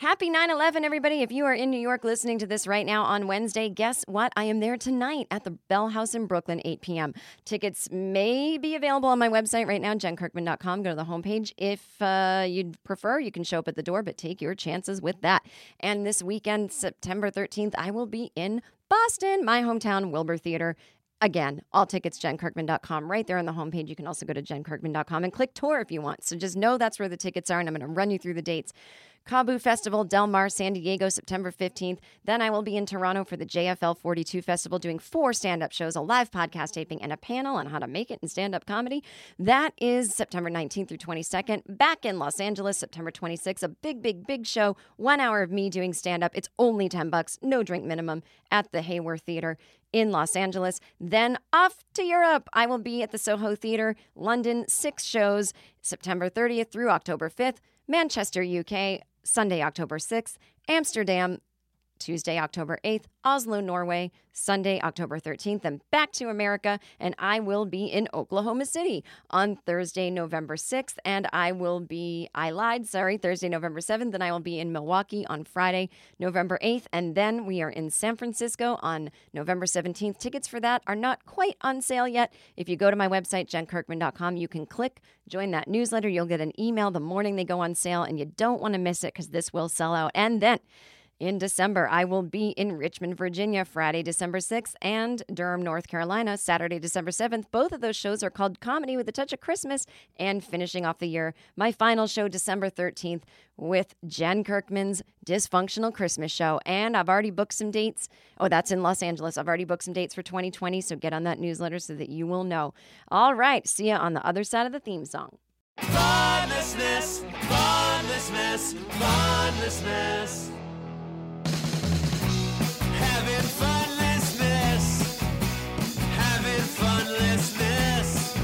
Happy 9/11, everybody. If you are in New York listening to this right now on Wednesday, guess what? I am there tonight at the Bell House in Brooklyn, 8 p.m. Tickets may be available on my website right now, jenkirkman.com. Go to the homepage. If you'd prefer, you can show up at the door, but take your chances with that. And this weekend, September 13th, I will be in Boston, my hometown, Wilbur Theater. Again, all tickets, jenkirkman.com. Right there on the homepage. You can also go to jenkirkman.com and click tour if you want. So just know that's where the tickets are, and I'm going to run you through the dates. Kabu Festival, Del Mar, San Diego, September 15th. Then I will be in Toronto for the JFL 42 Festival, doing 4 stand-up shows, a live podcast taping, and a panel on how to make it in stand-up comedy. That is September 19th through 22nd. Back in Los Angeles, September 26th, a big, big, big show. 1 hour of me doing stand-up. It's only $10, no drink minimum, at the Hayworth Theater in Los Angeles. Then off to Europe. I will be at the Soho Theater, London, 6 shows, September 30th through October 5th. Manchester, UK, Sunday, October 6th. Amsterdam, Tuesday, October 8th. Oslo, Norway, Sunday, October 13th. And back to America. And I will be in Oklahoma City on Thursday, November 6th. And Thursday, November 7th. And I will be in Milwaukee on Friday, November 8th. And then we are in San Francisco on November 17th. Tickets for that are not quite on sale yet. If you go to my website, jenkirkman.com, you can click join that newsletter. You'll get an email the morning they go on sale. And you don't want to miss it because this will sell out. And then in December, I will be in Richmond, Virginia, Friday, December 6th, and Durham, North Carolina, Saturday, December 7th. Both of those shows are called Comedy with a Touch of Christmas, and finishing off the year, my final show, December 13th, with Jen Kirkman's Dysfunctional Christmas Show. And I've already booked some dates. Oh, that's in Los Angeles. I've already booked some dates for 2020, so get on that newsletter so that you will know. All right, see you on the other side of the theme song. Funlessness, funlessness, funlessness. Having funlessness, having funlessness,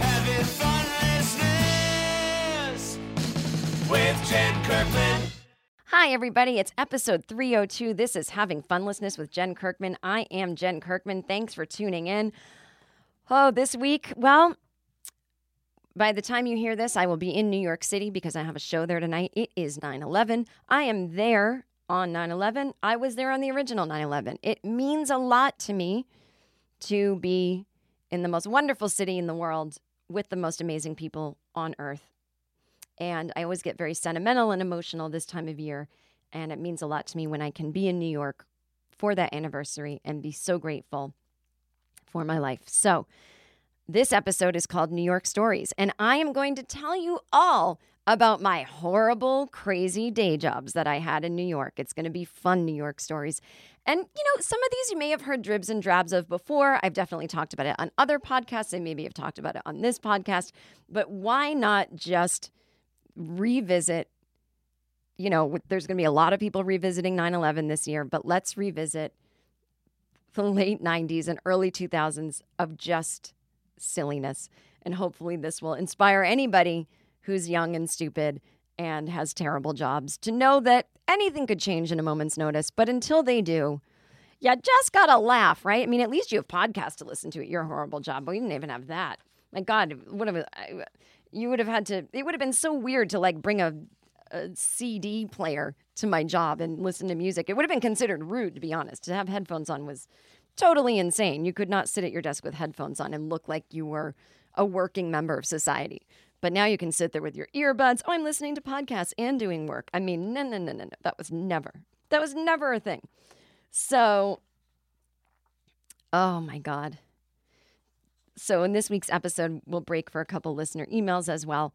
having funlessness with Jen Kirkman. Hi, everybody. It's episode 302. This is Having Funlessness with Jen Kirkman. I am Jen Kirkman. Thanks for tuning in. Oh, this week, well, by the time you hear this, I will be in New York City because I have a show there tonight. It is 9/11. I am there on 9/11. I was there on the original 9/11. It means a lot to me to be in the most wonderful city in the world with the most amazing people on earth. And I always get very sentimental and emotional this time of year. And it means a lot to me when I can be in New York for that anniversary and be so grateful for my life. So this episode is called New York Stories. And I am going to tell you all about my horrible, crazy day jobs that I had in New York. It's going to be fun New York stories. And, you know, some of these you may have heard dribs and drabs of before. I've definitely talked about it on other podcasts. I maybe have talked about it on this podcast. But why not just revisit, you know, there's going to be a lot of people revisiting 9/11 this year, but let's revisit the late 90s and early 2000s of just silliness. And hopefully this will inspire anybody who's young and stupid and has terrible jobs, to know that anything could change in a moment's notice. But until they do, you just gotta laugh, right? I mean, at least you have podcasts to listen to at your horrible job, but you didn't even have that. My God, you would have had to, it would have been so weird to like bring a CD player to my job and listen to music. It would have been considered rude, to be honest. To have headphones on was totally insane. You could not sit at your desk with headphones on and look like you were a working member of society. But now you can sit there with your earbuds. Oh, I'm listening to podcasts and doing work. I mean, no. That was never a thing. So, oh my God. So in this week's episode, we'll break for a couple listener emails as well.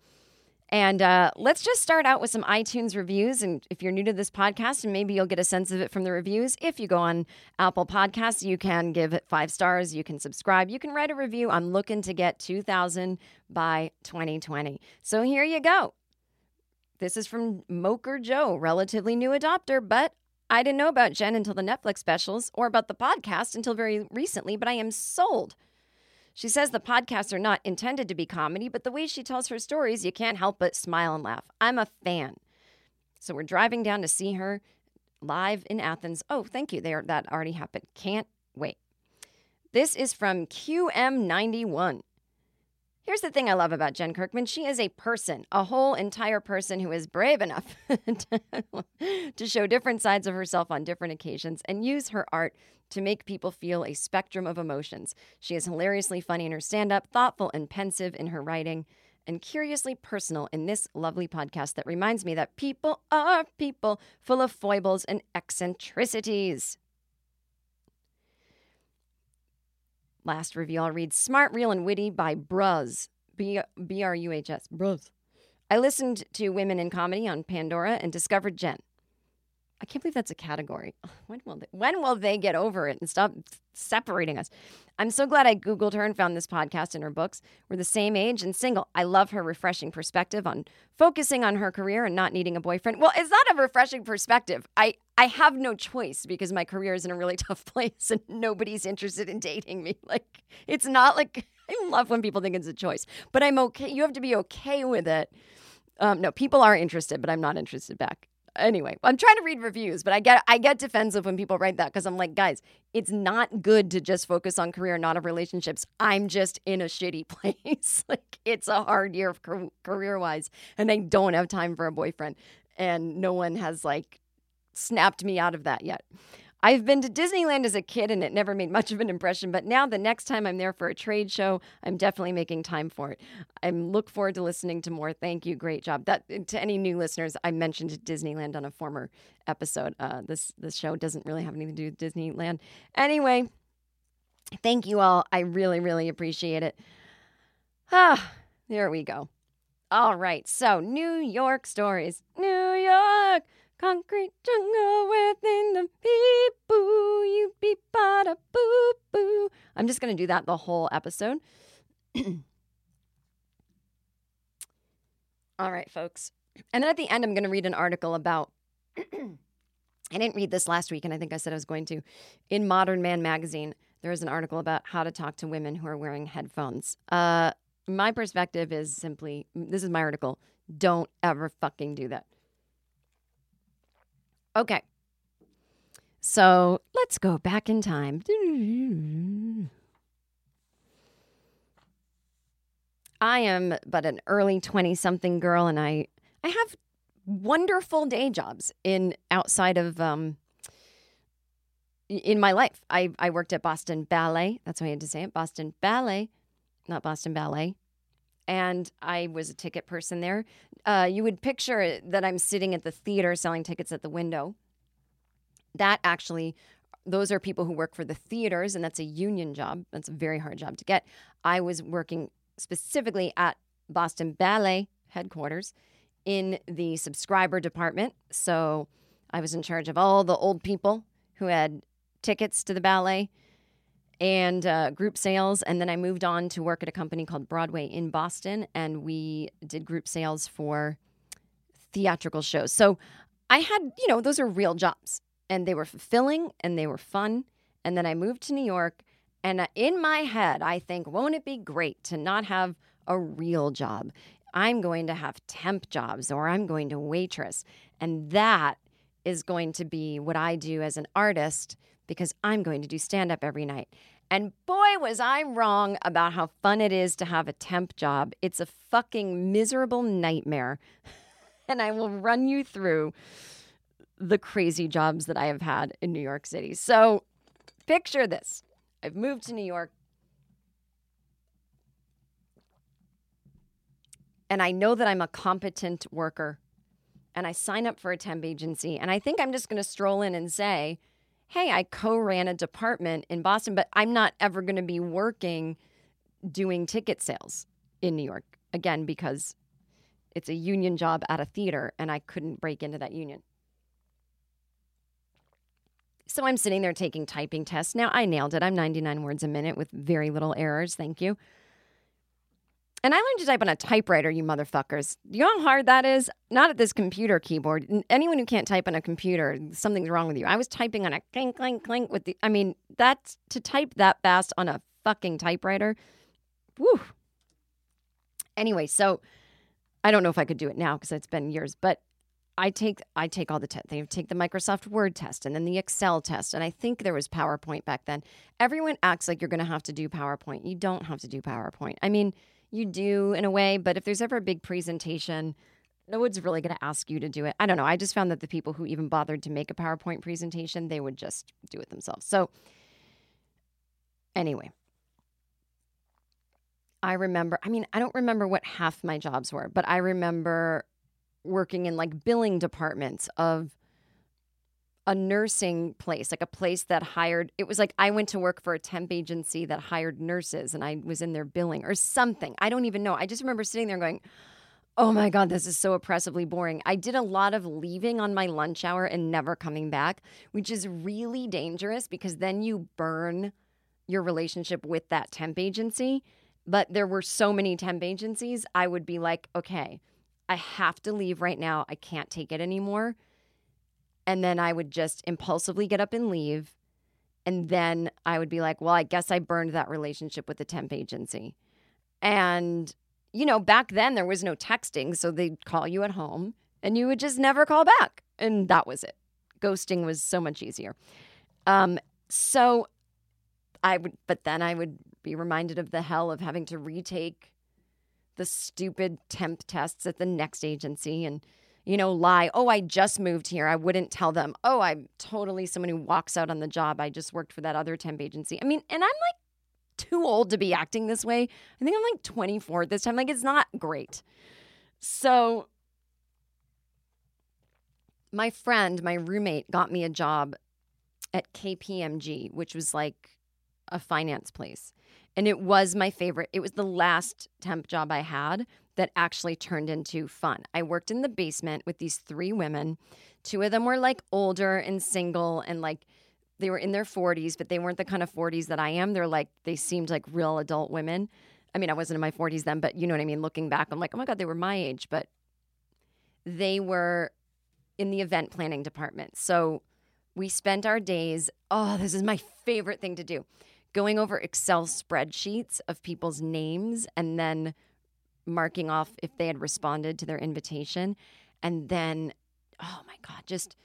And let's just start out with some iTunes reviews. And if you're new to this podcast, and maybe you'll get a sense of it from the reviews, if you go on Apple Podcasts, you can give it 5 stars. You can subscribe. You can write a review. I'm looking to get 2,000 by 2020. So here you go. This is from Moker Joe, relatively new adopter, but I didn't know about Jen until the Netflix specials or about the podcast until very recently, but I am sold. She says the podcasts are not intended to be comedy, but the way she tells her stories, you can't help but smile and laugh. I'm a fan. So we're driving down to see her live in Athens. Oh, thank you. That already happened. Can't wait. This is from QM91. Here's the thing I love about Jen Kirkman. She is a person, a whole entire person who is brave enough to show different sides of herself on different occasions and use her art to make people feel a spectrum of emotions. She is hilariously funny in her stand-up, thoughtful and pensive in her writing, and curiously personal in this lovely podcast that reminds me that people are people, full of foibles and eccentricities. Last review I'll read, Smart, Real, and Witty by Bruhs, B-R-U-H-S, Bruhs. I listened to Women in Comedy on Pandora and discovered Jen. I can't believe that's a category. When will they get over it and stop separating us? I'm so glad I Googled her and found this podcast and her books. We're the same age and single. I love her refreshing perspective on focusing on her career and not needing a boyfriend. Well, it's not a refreshing perspective. I have no choice because my career is in a really tough place and nobody's interested in dating me. Like, it's not like, I love when people think it's a choice, but I'm okay. You have to be okay with it. No, people are interested, but I'm not interested back. Anyway, I'm trying to read reviews, but I get defensive when people write that because I'm like, guys, it's not good to just focus on career, not on relationships. I'm just in a shitty place. Like, it's a hard year of career-wise, and I don't have time for a boyfriend, and no one has, like, snapped me out of that yet. I've been to Disneyland as a kid, and it never made much of an impression, but now the next time I'm there for a trade show, I'm definitely making time for it. I look forward to listening to more. Thank you. Great job. That, to any new listeners, I mentioned Disneyland on a former episode. This show doesn't really have anything to do with Disneyland. Anyway, thank you all. I really, really appreciate it. Ah, there we go. All right, so New York stories. New York! Concrete jungle within the people, you beep bada boo boo. I'm just going to do that the whole episode. All right, folks. And then at the end, I'm going to read an article about, I didn't read this last week, and I think I said I was going to. In Modern Man magazine, there is an article about how to talk to women who are wearing headphones. My perspective is simply, this is my article, don't ever fucking do that. Okay, so let's go back in time. I am but an early 20-something girl, and I have wonderful day jobs in my life. I worked at Boston Ballet. That's how I had to say it, Boston Ballet, not Boston Ballet. And I was a ticket person there. You would picture that I'm sitting at the theater selling tickets at the window. That actually, those are people who work for the theaters, and that's a union job. That's a very hard job to get. I was working specifically at Boston Ballet headquarters in the subscriber department. So I was in charge of all the old people who had tickets to the ballet and group sales, and then I moved on to work at a company called Broadway in Boston, and we did group sales for theatrical shows. So I had, those are real jobs, and they were fulfilling, and they were fun, and then I moved to New York, and in my head, I think, won't it be great to not have a real job? I'm going to have temp jobs, or I'm going to waitress. And that is going to be what I do as an artist, because I'm going to do stand-up every night. And boy, was I wrong about how fun it is to have a temp job. It's a fucking miserable nightmare. And I will run you through the crazy jobs that I have had in New York City. So picture this. I've moved to New York. And I know that I'm a competent worker. And I sign up for a temp agency. And I think I'm just going to stroll in and say, hey, I co-ran a department in Boston, but I'm not ever going to be working doing ticket sales in New York. Again, because it's a union job at a theater, and I couldn't break into that union. So I'm sitting there taking typing tests. Now, I nailed it. I'm 99 words a minute with very little errors. Thank you. And I learned to type on a typewriter, you motherfuckers. You know how hard that is? Not at this computer keyboard. Anyone who can't type on a computer, something's wrong with you. I was typing on a clink, clink, clink with the... I mean, that's... To type that fast on a fucking typewriter. Woo. Anyway, so I don't know if I could do it now because it's been years, but I take all the tests. They take the Microsoft Word test and then the Excel test, and I think there was PowerPoint back then. Everyone acts like you're going to have to do PowerPoint. You don't have to do PowerPoint. I mean... You do in a way, but if there's ever a big presentation, no one's really going to ask you to do it. I don't know. I just found that the people who even bothered to make a PowerPoint presentation, they would just do it themselves. So anyway, I don't remember what half my jobs were, but I remember working in like billing departments of a nursing place, like a place that hired, it was like I went to work for a temp agency that hired nurses and I was in their billing or something. I don't even know. I just remember sitting there going, oh my God, this is so oppressively boring. I did a lot of leaving on my lunch hour and never coming back, which is really dangerous because then you burn your relationship with that temp agency. But there were so many temp agencies, I would be like, okay, I have to leave right now. I can't take it anymore. And then I would just impulsively get up and leave. And then I would be like, well, I guess I burned that relationship with the temp agency. And, you know, back then there was no texting. So they'd call you at home and you would just never call back. And that was it. Ghosting was so much easier. But then I would be reminded of the hell of having to retake the stupid temp tests at the next agency and, you know, lie. Oh, I just moved here. I wouldn't tell them. Oh, I'm totally someone who walks out on the job. I just worked for that other temp agency. I mean, and I'm like too old to be acting this way. I think I'm like 24 at this time. Like, it's not great. So my roommate got me a job at KPMG, which was like a finance place. And it was my favorite. It was the last temp job I had that actually turned into fun. I worked in the basement with these three women. Two of them were like older and single and like they were in their 40s, but they weren't the kind of 40s that I am. They seemed like real adult women. I mean, I wasn't in my 40s then, but you know what I mean? Looking back, I'm like, oh my God, they were my age, but they were in the event planning department. So we spent our days, oh, this is my favorite thing to do, going over Excel spreadsheets of people's names and then marking off if they had responded to their invitation, and then, oh my God, just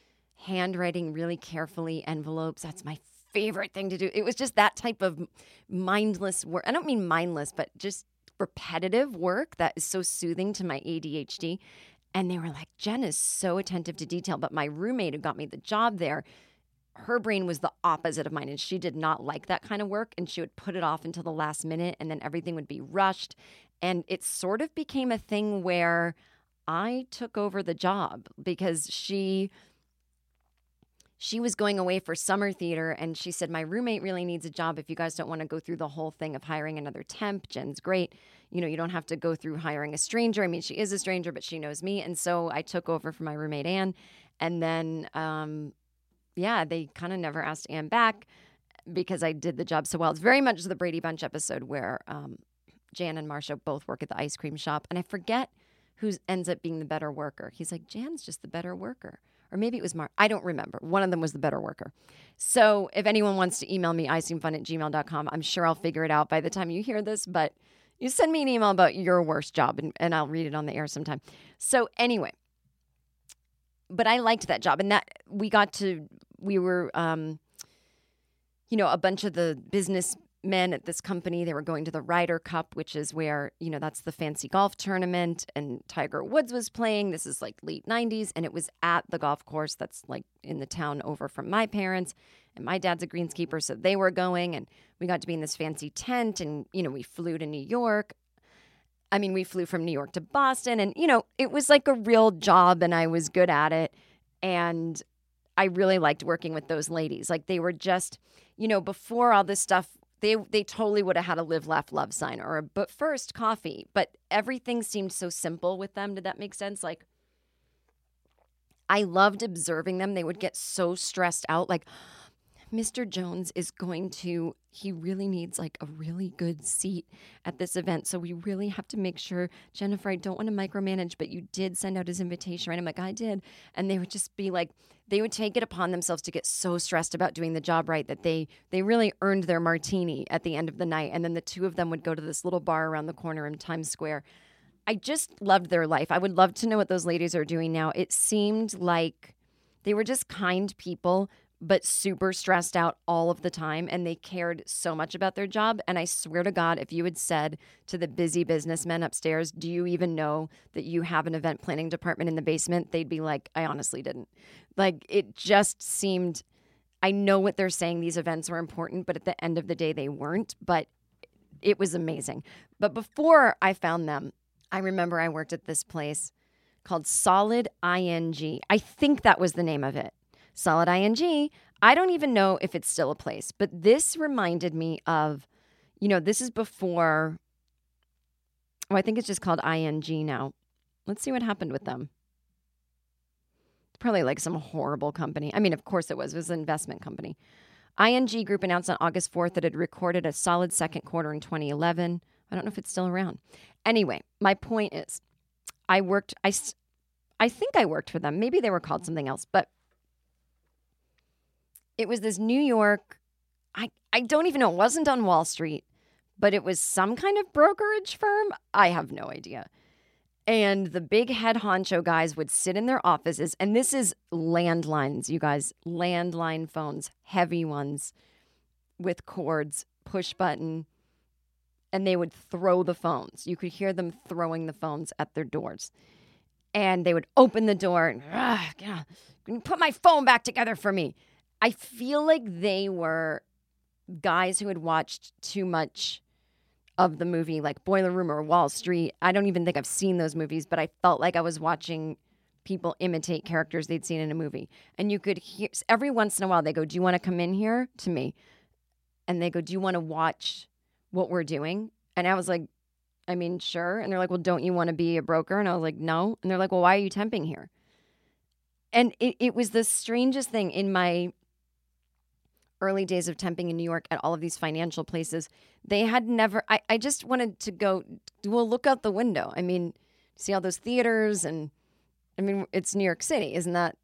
handwriting really carefully envelopes. That's my favorite thing to do. It was just that type of mindless work. I don't mean mindless, but just repetitive work that is so soothing to my ADHD. And they were like, Jen is so attentive to detail, but my roommate who got me the job there, her brain was the opposite of mine, and she did not like that kind of work, and she would put it off until the last minute, and then everything would be rushed. And it sort of became a thing where I took over the job because she was going away for summer theater, and she said, my roommate really needs a job. If you guys don't want to go through the whole thing of hiring another temp, Jen's great. You know, you don't have to go through hiring a stranger. I mean, she is a stranger, but she knows me. And so I took over for my roommate, Ann. And then, they kind of never asked Ann back because I did the job so well. It's very much the Brady Bunch episode where Jan and Marsha both work at the ice cream shop. And I forget who ends up being the better worker. He's like, Jan's just the better worker. Or maybe it was Mar. I don't remember. One of them was the better worker. So if anyone wants to email me, iseemfun@gmail.com. I'm sure I'll figure it out by the time you hear this. But You send me an email about your worst job, and I'll read it on the air sometime. So anyway, but I liked that job, and that we were, a bunch of the businessmen at this company, they were going to the Ryder Cup, which is where, that's the fancy golf tournament, and Tiger Woods was playing. This is like late 90s, and it was at the golf course that's like in the town over from my parents. And my dad's a greenskeeper, so they were going, and we got to be in this fancy tent, and, we flew to New York. I mean, we flew from New York to Boston, and, it was like a real job, and I was good at it, and I really liked working with those ladies. Like, they were just, before all this stuff, they totally would have had a live, laugh, love sign or a but first coffee, but everything seemed so simple with them. Did that make sense? Like, I loved observing them. They would get so stressed out, like, Mr. Jones is he really needs like a really good seat at this event. So we really have to make sure, Jennifer, I don't want to micromanage, but you did send out his invitation, right? I'm like, I did. And they would just be like, they would take it upon themselves to get so stressed about doing the job right that they really earned their martini at the end of the night. And then the two of them would go to this little bar around the corner in Times Square. I just loved their life. I would love to know what those ladies are doing now. It seemed like they were just kind people, but super stressed out all of the time, and they cared so much about their job. And I swear to God, if you had said to the busy businessmen upstairs, do you even know that you have an event planning department in the basement? They'd be like, I honestly didn't. Like, it just seemed, I know what they're saying, these events were important, but at the end of the day, they weren't. But it was amazing. But before I found them, I remember I worked at this place called Solid ING. I think that was the name of it. Solid ING, I don't even know if it's still a place, but this reminded me of, this is before, I think it's just called ING now. Let's see what happened with them. Probably like some horrible company. I mean, of course it was an investment company. ING Group announced on August 4th that it had recorded a solid second quarter in 2011. I don't know if it's still around. Anyway, my point is, I think I worked for them. Maybe they were called something else, but it was this New York, I don't even know, it wasn't on Wall Street, but it was some kind of brokerage firm. I have no idea. And the big head honcho guys would sit in their offices, and this is landlines, you guys, landline phones, heavy ones with cords, push button, and they would throw the phones. You could hear them throwing the phones at their doors. And they would open the door and put my phone back together for me. I feel like they were guys who had watched too much of the movie, like Boiler Room or Wall Street. I don't even think I've seen those movies, but I felt like I was watching people imitate characters they'd seen in a movie. And you could hear, every once in a while, they go, do you want to come in here to me? And they go, do you want to watch what we're doing? And I was like, I mean, sure. And they're like, well, don't you want to be a broker? And I was like, no. And they're like, well, why are you temping here? And it was the strangest thing in my early days of temping in New York at all of these financial places. They had never, I just wanted to go, well, look out the window. I mean, see all those theaters, and I mean, it's New York City. Isn't that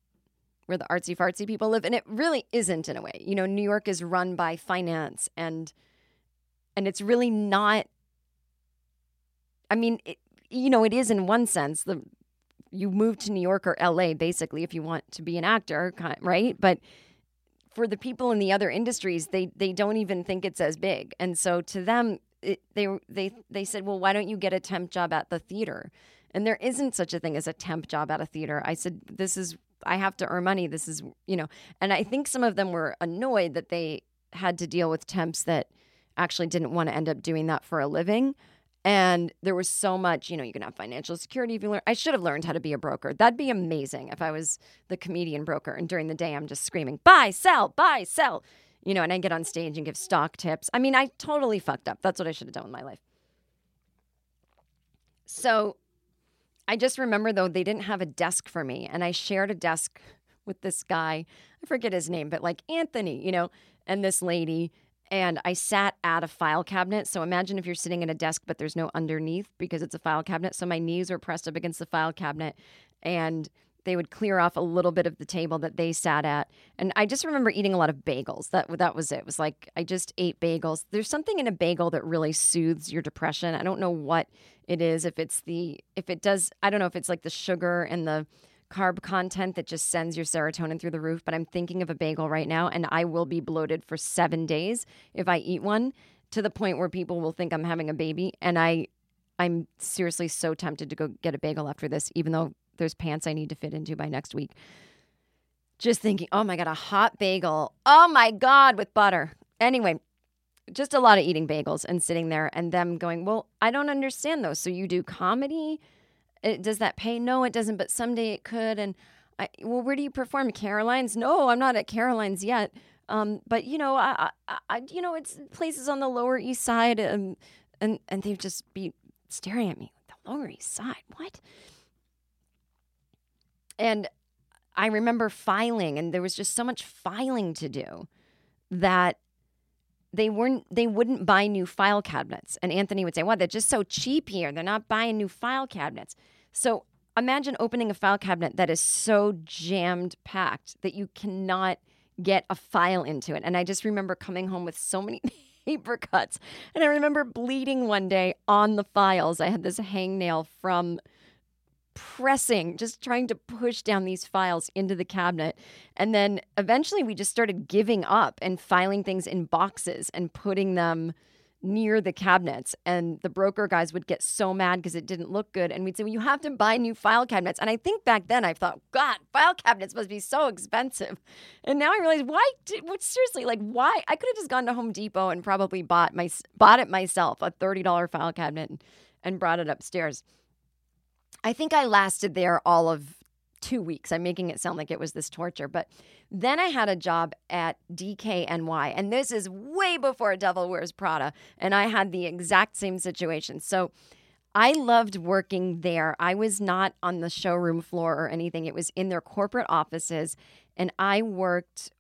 where the artsy fartsy people live? And it really isn't in a way. New York is run by finance, and it's really not, I mean, it is in one sense. You move to New York or LA basically if you want to be an actor, right? But for the people in the other industries, they don't even think it's as big. And so to them, they said, well, why don't you get a temp job at the theater? And there isn't such a thing as a temp job at a theater. I said, I have to earn money. This is, and I think some of them were annoyed that they had to deal with temps that actually didn't want to end up doing that for a living. And there was so much, you can have financial security if you learn. I should have learned how to be a broker. That'd be amazing if I was the comedian broker. And during the day, I'm just screaming, buy, sell, and I get on stage and give stock tips. I mean, I totally fucked up. That's what I should have done with my life. So I just remember, though, they didn't have a desk for me. And I shared a desk with this guy. I forget his name, but like Anthony, and this lady. And I sat at a file cabinet. So imagine if you're sitting at a desk, but there's no underneath because it's a file cabinet. So my knees were pressed up against the file cabinet. And they would clear off a little bit of the table that they sat at. And I just remember eating a lot of bagels. That was it. It was like, I just ate bagels. There's something in a bagel that really soothes your depression. I don't know what it is. I don't know if it's like the sugar and the carb content that just sends your serotonin through the roof, but I'm thinking of a bagel right now, and I will be bloated for 7 days if I eat one, to the point where people will think I'm having a baby. And I'm seriously so tempted to go get a bagel after this, even though there's pants I need to fit into by next week. Just thinking, oh my God, a hot bagel. Oh my God, with butter. Anyway, just a lot of eating bagels and sitting there and them going, well, I don't understand those. So you do comedy? Does that pay? No, it doesn't, but someday it could. And where do you perform? Caroline's? No, I'm not at Caroline's yet. But you know, I it's places on the Lower East Side, and they've just be staring at me. The Lower East Side, what? And I remember filing, and there was just so much filing to do that they wouldn't buy new file cabinets. And Anthony would say, wow, they're just so cheap here. They're not buying new file cabinets. So imagine opening a file cabinet that is so jammed packed that you cannot get a file into it. And I just remember coming home with so many paper cuts. And I remember bleeding one day on the files. I had this hangnail from pressing, just trying to push down these files into the cabinet. And then eventually we just started giving up and filing things in boxes and putting them near the cabinets. And the broker guys would get so mad because it didn't look good. And we'd say, well, you have to buy new file cabinets. And I think back then I thought, God, file cabinets must be so expensive. And now I realize, why? I could have just gone to Home Depot and probably bought it myself, a $30 file cabinet, and brought it upstairs. I think I lasted there all of 2 weeks. I'm making it sound like it was this torture. But then I had a job at DKNY, and this is way before Devil Wears Prada, and I had the exact same situation. So I loved working there. I was not on the showroom floor or anything. It was in their corporate offices, and I worked...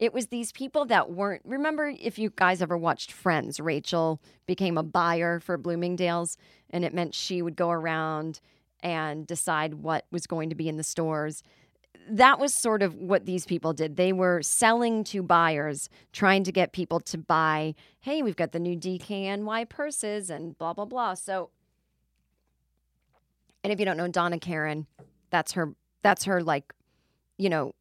it was these people that weren't... Remember, if you guys ever watched Friends, Rachel became a buyer for Bloomingdale's, and it meant she would go around and decide what was going to be in the stores. That was sort of what these people did. They were selling to buyers, trying to get people to buy, hey, we've got the new DKNY purses and blah, blah, blah. So, and if you don't know Donna Karan, that's her like, you know,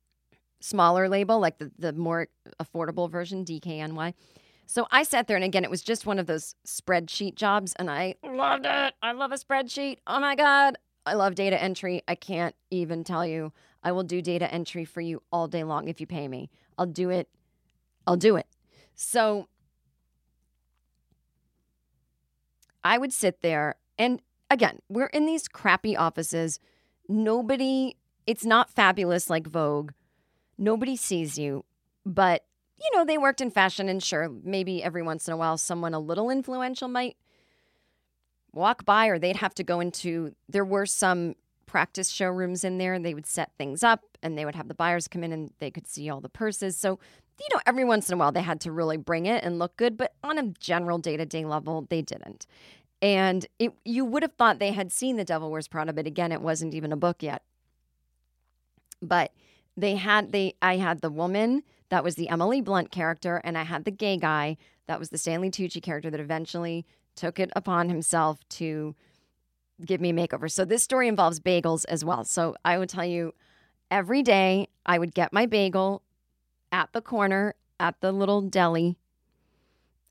smaller label, like the more affordable version, DKNY. So I sat there, and again, it was just one of those spreadsheet jobs, and I loved it. I love a spreadsheet. Oh, my God. I love data entry. I can't even tell you. I will do data entry for you all day long if you pay me. I'll do it. So I would sit there, and again, we're in these crappy offices. It's not fabulous like Vogue. Nobody sees you, but, you know, they worked in fashion, and sure, maybe every once in a while someone a little influential might walk by, or they'd have to go into, there were some practice showrooms in there, and they would set things up, and they would have the buyers come in, and they could see all the purses. So, you know, every once in a while they had to really bring it and look good, but on a general day-to-day level, they didn't. And you would have thought they had seen The Devil Wears Prada, but again, it wasn't even a book yet. But... I had the woman that was the Emily Blunt character, and I had the gay guy that was the Stanley Tucci character that eventually took it upon himself to give me a makeover. So this story involves bagels as well. So I would tell you, every day I would get my bagel at the corner at the little deli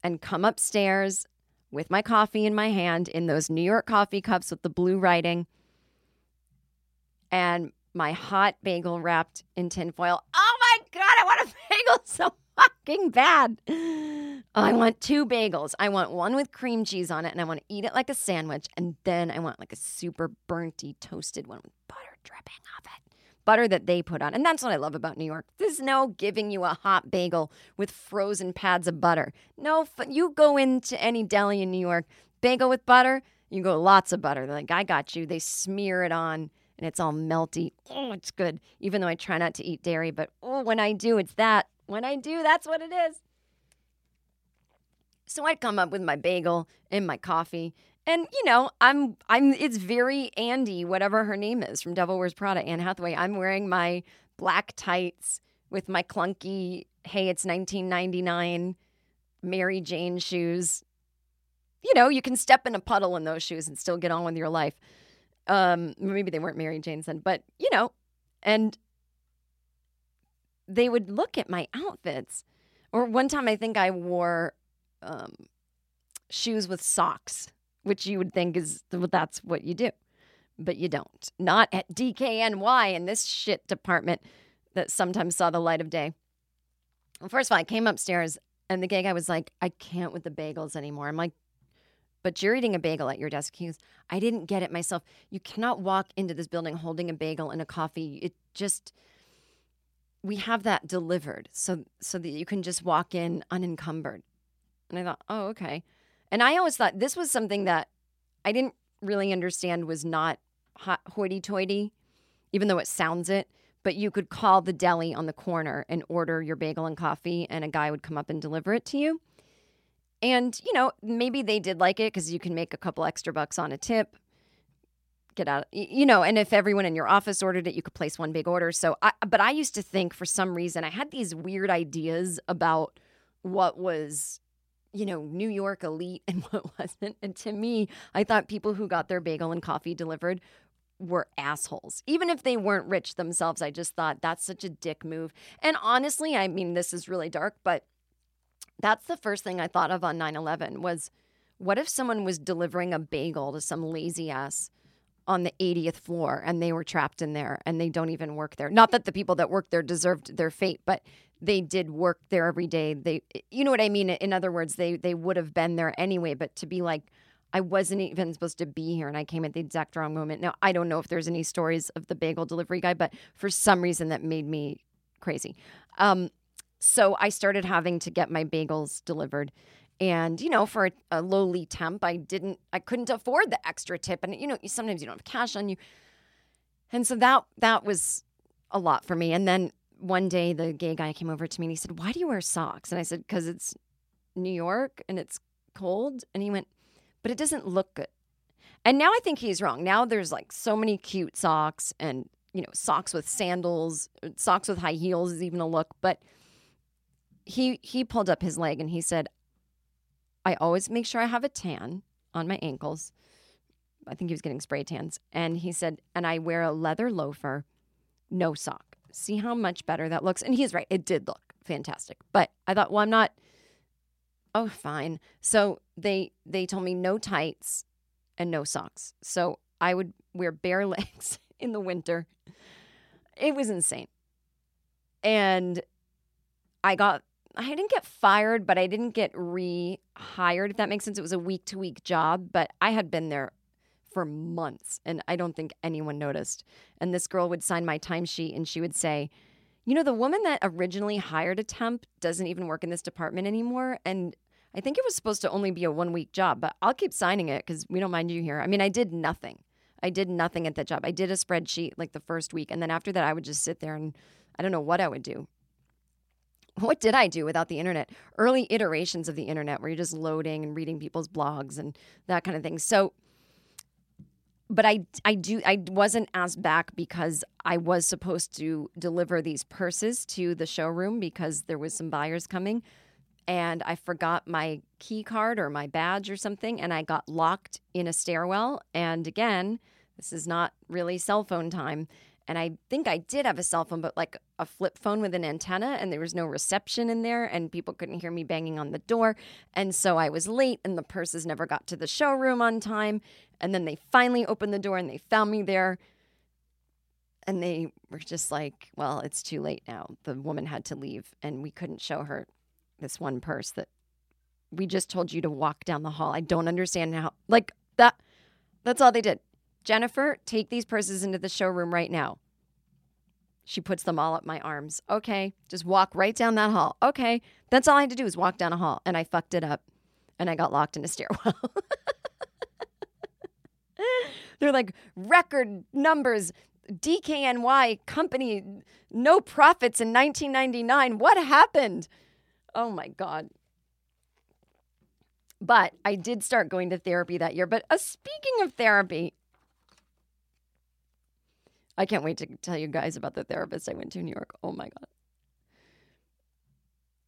and come upstairs with my coffee in my hand in those New York coffee cups with the blue writing, and my hot bagel wrapped in tinfoil. Oh my God, I want a bagel so fucking bad. Oh, I want 2 bagels. I want one with cream cheese on it, and I want to eat it like a sandwich. And then I want like a super burnty, toasted one with butter dripping off it. Butter that they put on. And that's what I love about New York. There's no giving you a hot bagel with frozen pads of butter. No, you go into any deli in New York, bagel with butter, you go lots of butter. They're like, I got you. They smear it on. And it's all melty. Oh, it's good. Even though I try not to eat dairy, but oh, when I do, it's that. When I do, that's what it is. So I'd come up with my bagel and my coffee, And, you know, I'm it's very Andy, whatever her name is, from Devil Wears Prada, Anne Hathaway. I'm wearing my black tights with my clunky, hey, it's 1999 Mary Jane shoes. You know, you can step in a puddle in those shoes and still get on with your life. Maybe they weren't Mary Jane's then, but, you know, and they would look at my outfits. Or one time I think I wore shoes with socks, which you would think is, well, that's what you do. But you don't. Not at DKNY in this shit department that sometimes saw the light of day. Well, first of all, I came upstairs and the gay guy was like, I can't with the bagels anymore. I'm like, but you're eating a bagel at your desk. He goes, I didn't get it myself. You cannot walk into this building holding a bagel and a coffee. It just, we have that delivered so that you can just walk in unencumbered. And I thought, oh, okay. And I always thought this was something that I didn't really understand was not hoity-toity, even though it sounds it. But you could call the deli on the corner and order your bagel and coffee, and a guy would come up and deliver it to you. And, you know, maybe they did like it because you can make a couple extra bucks on a tip. Get out, you know, and if everyone in your office ordered it, you could place one big order. But I used to think for some reason I had these weird ideas about what was, you know, New York elite and what wasn't. And to me, I thought people who got their bagel and coffee delivered were assholes. Even if they weren't rich themselves, I just thought that's such a dick move. And honestly, I mean, this is really dark, but that's the first thing I thought of on 9/11 was, what if someone was delivering a bagel to some lazy ass on the 80th floor and they were trapped in there and they don't even work there? Not that the people that worked there deserved their fate, but they did work there every day. They, you know what I mean? In other words, they would have been there anyway, but to be like, I wasn't even supposed to be here, and I came at the exact wrong moment. Now, I don't know if there's any stories of the bagel delivery guy, but for some reason that made me crazy. So I started having to get my bagels delivered. And, you know, for a lowly temp, I couldn't afford the extra tip. And, you know, sometimes you don't have cash on you. And so that was a lot for me. And then one day the gay guy came over to me and he said, why do you wear socks? And I said, because it's New York and it's cold. And he went, but it doesn't look good. And now I think he's wrong. Now there's like so many cute socks and, you know, socks with sandals, socks with high heels is even a look. But he pulled up his leg and he said, I always make sure I have a tan on my ankles. I think he was getting spray tans. And he said, and I wear a leather loafer, no sock. See how much better that looks. And he's right. It did look fantastic. But I thought, well, I'm not. Oh, fine. So they told me no tights and no socks. So I would wear bare legs in the winter. It was insane. And I didn't get fired, but I didn't get rehired, if that makes sense. It was a week-to-week job, but I had been there for months, and I don't think anyone noticed. And this girl would sign my timesheet, and she would say, you know, the woman that originally hired a temp doesn't even work in this department anymore. And I think it was supposed to only be a one-week job, but I'll keep signing it because we don't mind you here. I mean, I did nothing. I did nothing at that job. I did a spreadsheet like the first week, and then after that, I would just sit there, and I don't know what I would do. What did I do without the internet? Early iterations of the internet where you're just loading and reading people's blogs and that kind of thing. So, but I wasn't asked back because I was supposed to deliver these purses to the showroom because there was some buyers coming, and I forgot my key card or my badge or something, and I got locked in a stairwell. And again, this is not really cell phone time. And I think I did have a cell phone, but like a flip phone with an antenna, and there was no reception in there, and people couldn't hear me banging on the door. And so I was late, and the purses never got to the showroom on time. And then they finally opened the door, and they found me there. And they were just like, well, it's too late now. The woman had to leave, and we couldn't show her this one purse that we just told you to walk down the hall. I don't understand how. Like, that's all they did. Jennifer, take these purses into the showroom right now. She puts them all up my arms. Okay, just walk right down that hall. Okay, that's all I had to do is walk down a hall, and I fucked it up, and I got locked in a stairwell. They're like, record numbers, DKNY company, no profits in 1999. What happened? Oh, my God. But I did start going to therapy that year. But speaking of therapy, I can't wait to tell you guys about the therapist I went to in New York. Oh, my God.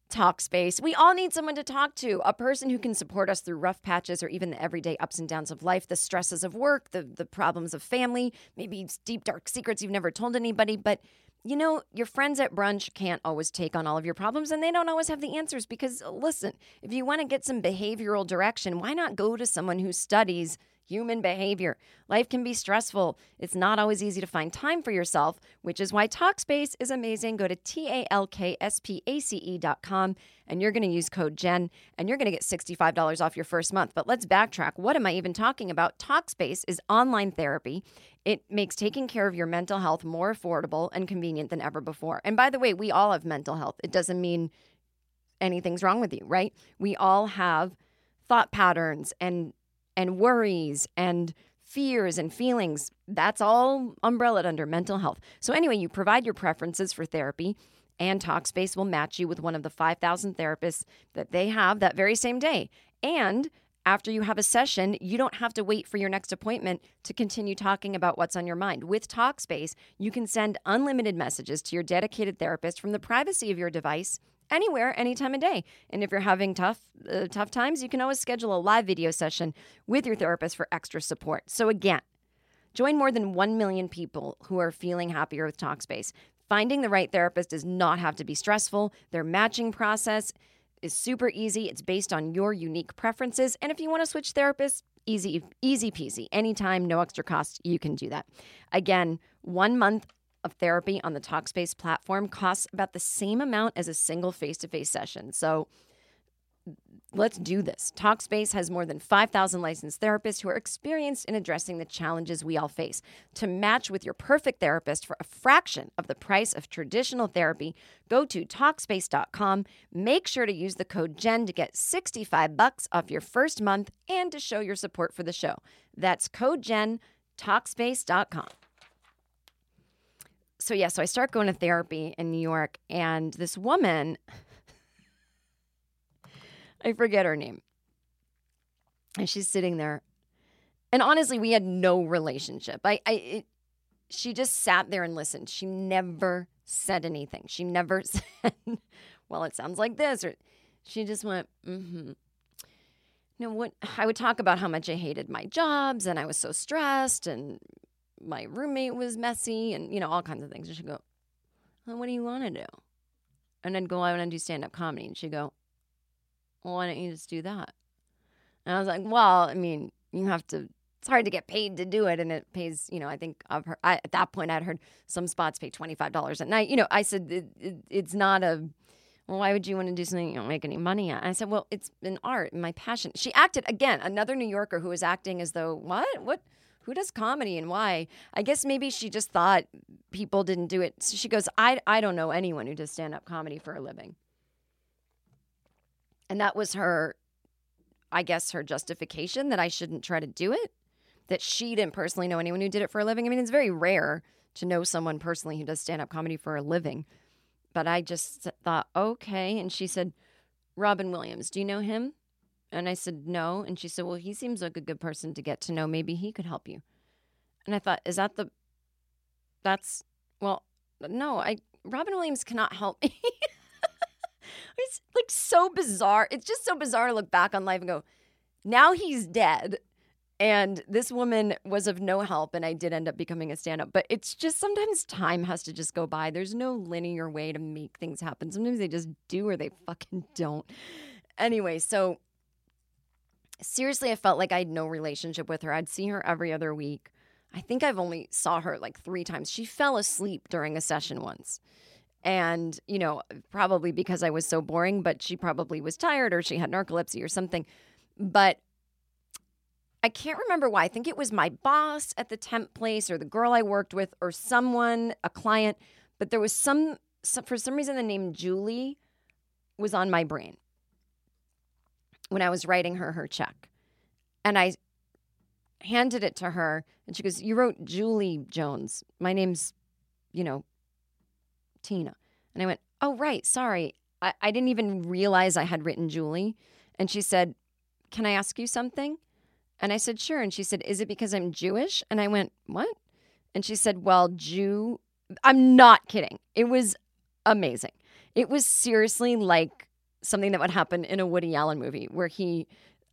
Talkspace. We all need someone to talk to, a person who can support us through rough patches or even the everyday ups and downs of life, the stresses of work, the problems of family, maybe deep, dark secrets you've never told anybody. But, you know, your friends at brunch can't always take on all of your problems, and they don't always have the answers because, listen, if you want to get some behavioral direction, why not go to someone who studies human behavior? Life can be stressful. It's not always easy to find time for yourself, which is why Talkspace is amazing. Go to TalksPace.com and you're going to use code Jen and you're going to get $65 off your first month. But let's backtrack. What am I even talking about? Talkspace is online therapy. It makes taking care of your mental health more affordable and convenient than ever before. And by the way, we all have mental health. It doesn't mean anything's wrong with you, right? We all have thought patterns and worries and fears and feelings. That's all umbrellaed under mental health. So anyway, you provide your preferences for therapy, and Talkspace will match you with one of the 5,000 therapists that they have that very same day. And after you have a session, you don't have to wait for your next appointment to continue talking about what's on your mind. With Talkspace, you can send unlimited messages to your dedicated therapist from the privacy of your device, anywhere, any time of day. And if you're having tough times, you can always schedule a live video session with your therapist for extra support. So again, join more than 1 million people who are feeling happier with Talkspace. Finding the right therapist does not have to be stressful. Their matching process is super easy. It's based on your unique preferences. And if you want to switch therapists, easy peasy. Anytime, no extra cost, you can do that. Again, 1 month of therapy on the Talkspace platform costs about the same amount as a single face-to-face session. So let's do this. Talkspace has more than 5,000 licensed therapists who are experienced in addressing the challenges we all face. To match with your perfect therapist for a fraction of the price of traditional therapy, go to Talkspace.com. Make sure to use the code Jen to get $65 off your first month and to show your support for the show. That's code Jen, Talkspace.com. So I start going to therapy in New York, and this woman, I forget her name, and she's sitting there. And honestly, we had no relationship. She just sat there and listened. She never said anything. She never said, well, it sounds like this. Or she just went, mm-hmm. You know, I would talk about how much I hated my jobs, and I was so stressed, and my roommate was messy, and, you know, all kinds of things. And she'd go, well, what do you want to do? And I'd go out and do stand-up comedy. And she'd go, well, why don't you just do that? And I was like, well, I mean, you have to, it's hard to get paid to do it. And it pays, you know, I think I've heard, at that point I'd heard some spots pay $25 a night. You know, I said, it's not a, well, why would you want to do something you don't make any money at? And I said, well, it's an art and my passion. She acted, again, another New Yorker who was acting as though, what? Who does comedy and why? I guess maybe she just thought people didn't do it. So she goes, I don't know anyone who does stand-up comedy for a living. And that was her, I guess, her justification that I shouldn't try to do it, that she didn't personally know anyone who did it for a living. I mean, it's very rare to know someone personally who does stand-up comedy for a living. But I just thought, okay. And she said, Robin Williams, do you know him? And I said, no. And she said, well, he seems like a good person to get to know. Maybe he could help you. And I thought, Robin Williams cannot help me. It's like so bizarre. It's just so bizarre to look back on life and go, now he's dead. And this woman was of no help. And I did end up becoming a stand-up. But it's just sometimes time has to just go by. There's no linear way to make things happen. Sometimes they just do or they fucking don't. Anyway, so seriously, I felt like I had no relationship with her. I'd see her every other week. I think I've only saw her like 3 times. She fell asleep during a session once. And, you know, probably because I was so boring, but she probably was tired or she had narcolepsy or something. But I can't remember why. I think it was my boss at the temp place or the girl I worked with or someone, a client. But there was for some reason, the name Julie was on my brain when I was writing her check. And I handed it to her, and she goes, you wrote Julie Jones. My name's, you know, Tina. And I went, oh, right, sorry. I didn't even realize I had written Julie. And she said, can I ask you something? And I said, sure. And she said, is it because I'm Jewish? And I went, what? And she said, well, Jew. I'm not kidding. It was amazing. It was seriously like something that would happen in a Woody Allen movie where he,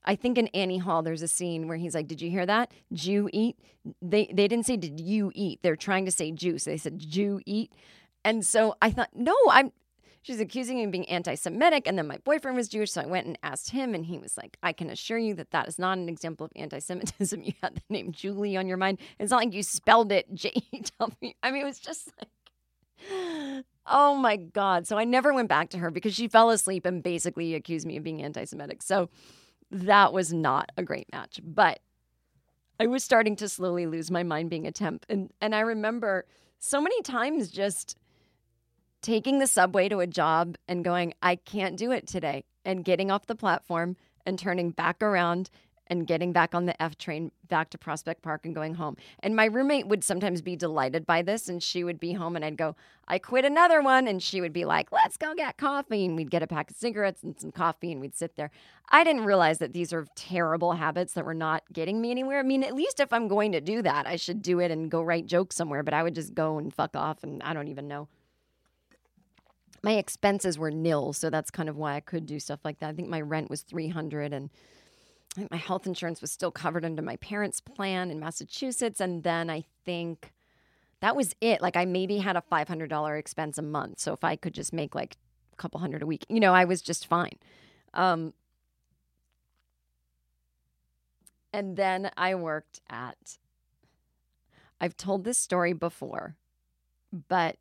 I think in Annie Hall, there's a scene where he's like, did you hear that? Jew eat. They didn't say, did you eat? They're trying to say Jew. So they said, Jew eat. And so I thought, no, she's accusing me of being anti-Semitic. And then my boyfriend was Jewish. So I went and asked him. And he was like, I can assure you that that is not an example of anti-Semitism. You had the name Julie on your mind. It's not like you spelled it J-E-W. I mean, it was just like, oh, my God. So I never went back to her because she fell asleep and basically accused me of being anti-Semitic. So that was not a great match. But I was starting to slowly lose my mind being a temp. And I remember so many times just taking the subway to a job and going, I can't do it today, and getting off the platform and turning back around and getting back on the F train back to Prospect Park and going home. And my roommate would sometimes be delighted by this, and she would be home and I'd go, I quit another one. And she would be like, let's go get coffee. And we'd get a pack of cigarettes and some coffee and we'd sit there. I didn't realize that these are terrible habits that were not getting me anywhere. I mean, at least if I'm going to do that, I should do it and go write jokes somewhere, but I would just go and fuck off and I don't even know. My expenses were nil, so that's kind of why I could do stuff like that. I think my rent was $300, and I think my health insurance was still covered under my parents' plan in Massachusetts. And then I think that was it. Like I maybe had a $500 expense a month, so if I could just make like a couple hundred a week, you know, I was just fine. And then I worked at, I've told this story before, but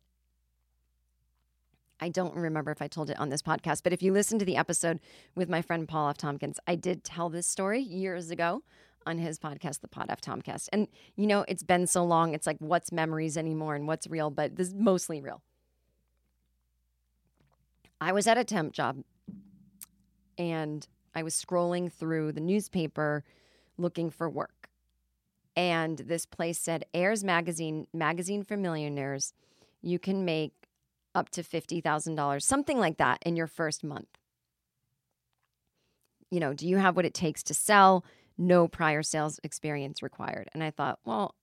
I don't remember if I told it on this podcast, but if you listen to the episode with my friend Paul F. Tompkins, I did tell this story years ago on his podcast, the Pod F. Tomcast. And, you know, it's been so long. It's like, what's memories anymore and what's real? But this is mostly real. I was at a temp job and I was scrolling through the newspaper looking for work. And this place said, Ayers Magazine, magazine for millionaires. You can make up to $50,000, something like that, in your first month. You know, do you have what it takes to sell? No prior sales experience required. And I thought, well,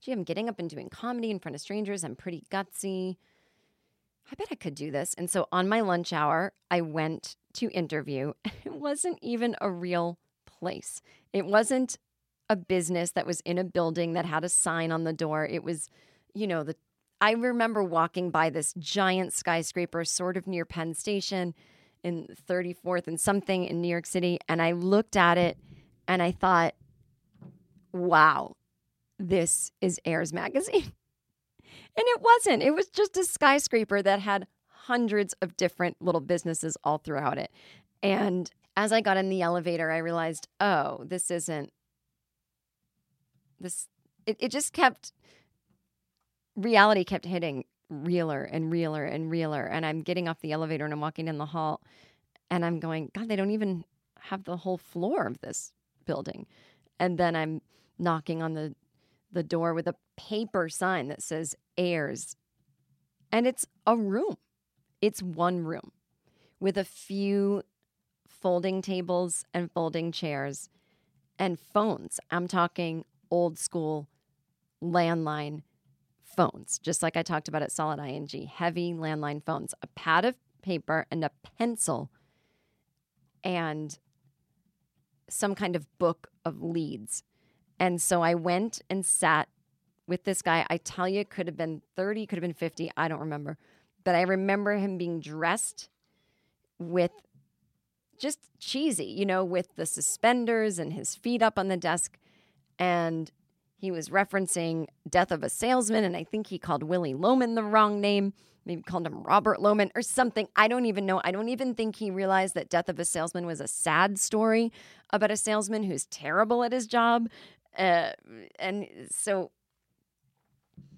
gee, I'm getting up and doing comedy in front of strangers. I'm pretty gutsy. I bet I could do this. And so on my lunch hour, I went to interview. It wasn't even a real place. It wasn't a business that was in a building that had a sign on the door. It was, you know, I remember walking by this giant skyscraper sort of near Penn Station in 34th and something in New York City, and I looked at it and I thought, wow, this is Ayers Magazine. And it wasn't. It was just a skyscraper that had hundreds of different little businesses all throughout it. And as I got in the elevator, I realized, oh, this isn't this. It just kept. Reality kept hitting realer and realer and realer. And I'm getting off the elevator and I'm walking in the hall and I'm going, God, they don't even have the whole floor of this building. And then I'm knocking on the door with a paper sign that says Ayers. And it's a room. It's one room with a few folding tables and folding chairs and phones. I'm talking old school landline phones, just like I talked about at Solid ING, heavy landline phones, a pad of paper and a pencil and some kind of book of leads. And so I went and sat with this guy. I tell you, it could have been 30, could have been 50. I don't remember. But I remember him being dressed with just cheesy, you know, with the suspenders and his feet up on the desk. And he was referencing Death of a Salesman, and I think he called Willie Loman the wrong name. Maybe called him Robert Loman or something. I don't even know. I don't even think he realized that Death of a Salesman was a sad story about a salesman who's terrible at his job. And so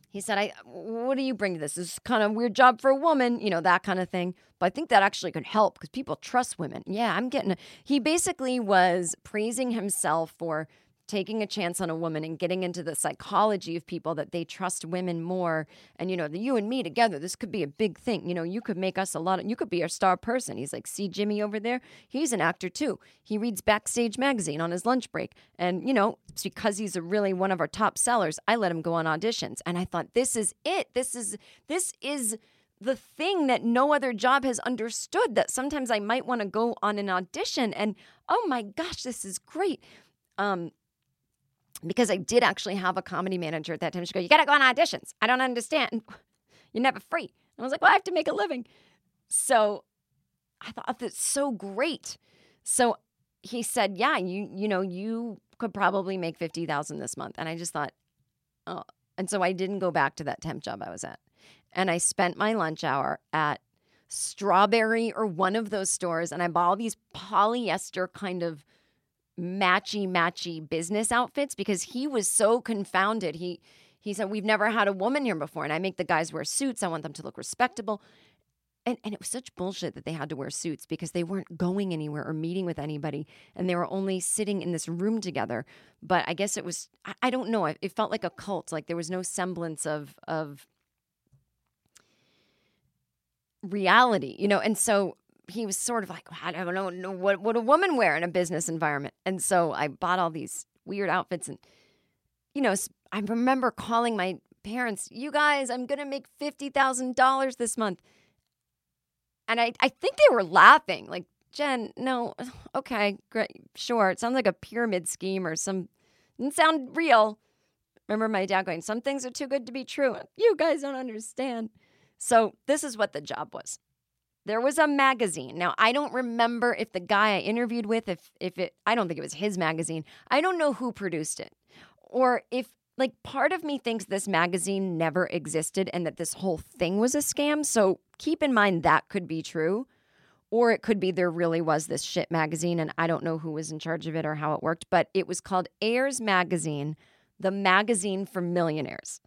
he said, what do you bring to this? This is kind of a weird job for a woman, you know, that kind of thing. But I think that actually could help because people trust women. Yeah, he basically was praising himself for taking a chance on a woman and getting into the psychology of people that they trust women more. And, you know, the you and me together, this could be a big thing. You know, you could make us a lot of, you could be our star person. He's like, see Jimmy over there? He's an actor too. He reads Backstage magazine on his lunch break. And, you know, it's because he's a really one of our top sellers. I let him go on auditions. And I thought, this is it. This is the thing that no other job has understood, that sometimes I might want to go on an audition and, oh my gosh, this is great. Because I did actually have a comedy manager at that time. She go, you got to go on auditions. I don't understand. You're never free. And I was like, well, I have to make a living. So I thought, that's so great. So he said, yeah, you know, you could probably make $50,000 this month. And I just thought, oh. And so I didn't go back to that temp job I was at. And I spent my lunch hour at Strawberry or one of those stores, and I bought all these polyester kind of matchy business outfits because he was so confounded. He said, we've never had a woman here before, and I make the guys wear suits. I want them to look respectable. And it was such bullshit that they had to wear suits because they weren't going anywhere or meeting with anybody, and they were only sitting in this room together. But I guess it was, I don't know, it felt like a cult. Like there was no semblance of reality, you know. And so he was sort of like, well, I don't know what would a woman wear in a business environment. And so I bought all these weird outfits, and you know, I remember calling my parents, you guys, I'm gonna make $50,000 this month. And I think they were laughing, like, Jen, no, okay, great, sure, it sounds like a pyramid scheme or some, didn't sound real. Remember my dad going, some things are too good to be true, you guys don't understand. So this is what the job was. There was a magazine. Now, I don't remember if the guy I interviewed with, if it, I don't think it was his magazine. I don't know who produced it. Or if, like, part of me thinks this magazine never existed and that this whole thing was a scam. So keep in mind that could be true. Or it could be there really was this shit magazine, and I don't know who was in charge of it or how it worked. But it was called Ayers Magazine, the magazine for millionaires.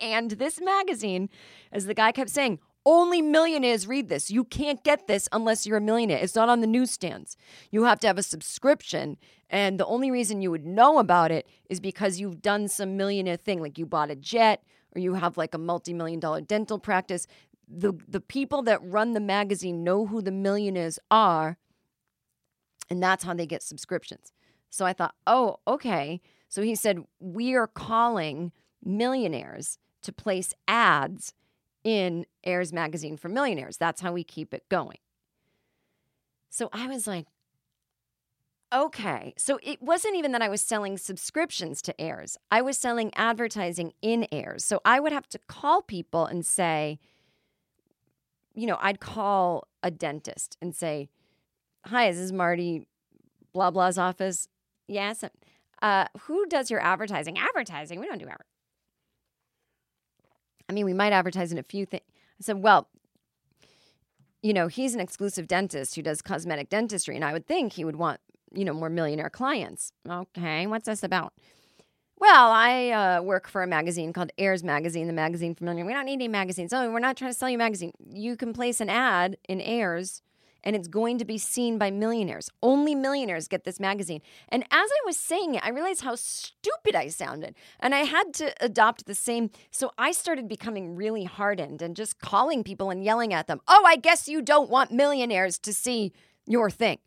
And this magazine, as the guy kept saying, only millionaires read this. You can't get this unless you're a millionaire. It's not on the newsstands. You have to have a subscription. And the only reason you would know about it is because you've done some millionaire thing, like you bought a jet or you have like a multi-million-dollar dental practice. The people that run the magazine know who the millionaires are, and that's how they get subscriptions. So I thought, oh, okay. So he said, we are calling millionaires to place ads in Ayers Magazine for millionaires. That's how we keep it going. So I was like, okay. So it wasn't even that I was selling subscriptions to Ayers. I was selling advertising in Ayers. So I would have to call people and say, you know, I'd call a dentist and say, hi, is this Marty blah blah's office? Yes. Who does your advertising? Advertising? We don't do advertising. I mean, we might advertise in a few things. I said, well, you know, he's an exclusive dentist who does cosmetic dentistry, and I would think he would want, you know, more millionaire clients. Okay, what's this about? Well, I work for a magazine called Ayers Magazine, the magazine for millionaires. We don't need any magazines. Oh, we're not trying to sell you a magazine. You can place an ad in Ayers, and it's going to be seen by millionaires. Only millionaires get this magazine. And as I was saying it, I realized how stupid I sounded. And I had to adopt the same. So I started becoming really hardened and just calling people and yelling at them. Oh, I guess you don't want millionaires to see your thing.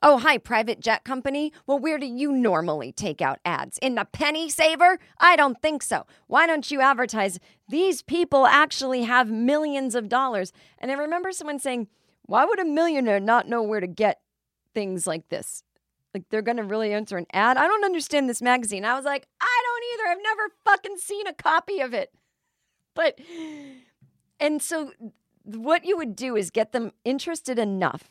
Oh, hi, private jet company. Well, where do you normally take out ads? In the penny saver? I don't think so. Why don't you advertise? These people actually have millions of dollars. And I remember someone saying, why would a millionaire not know where to get things like this? Like, they're going to really enter an ad? I don't understand this magazine. I was like, I don't either. I've never fucking seen a copy of it. But, and so what you would do is get them interested enough